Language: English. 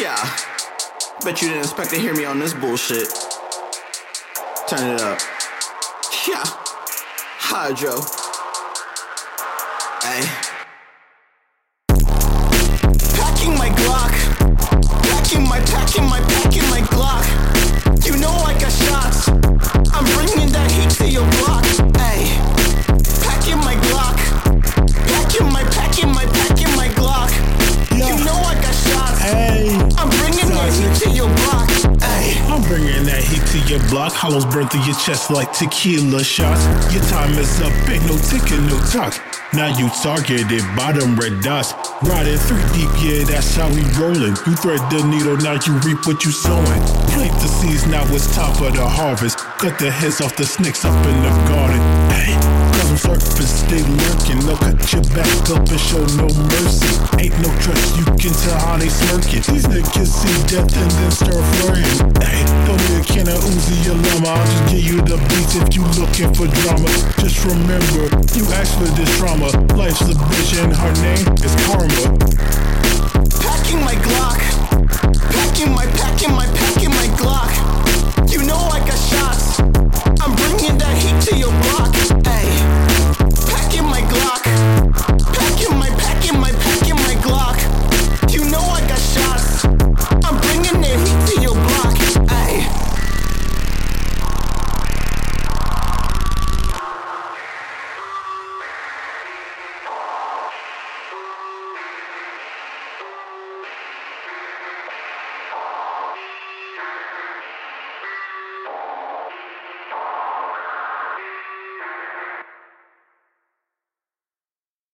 Yeah. Bet you didn't expect to hear me on this bullshit. Turn it up. Yeah. Hydro. Hey. Packing my Glock. Packing my Glock. You know I got shots. I'm bringing that heat to your block. Hey. Packing my Glock. Packing my Glock. You know I got shots. Hey. I'm bringing that heat to your block. Hey. I'm bringing that heat to your block. Hollows burn through your chest like tequila shots. Your time is up, ain't no ticking, no talk. Now you targeted, bottom red dots. Riding three deep, yeah, that's how we rolling. You thread the needle, now you reap what you sowing. Plant the seeds, now it's top of the harvest. Cut the heads off the snakes up in the garden. Hey, cause I'm surface, they lurking. They'll cut your back up and show no mercy. Ain't no trust, you can tell how they smirking. These niggas see death and then start flirting. Hey, don't be a can of Uzi or llama. I'll just give you the beats if you looking for drama. Just remember, you asked for this trauma. Life's a bitch and her name is karma.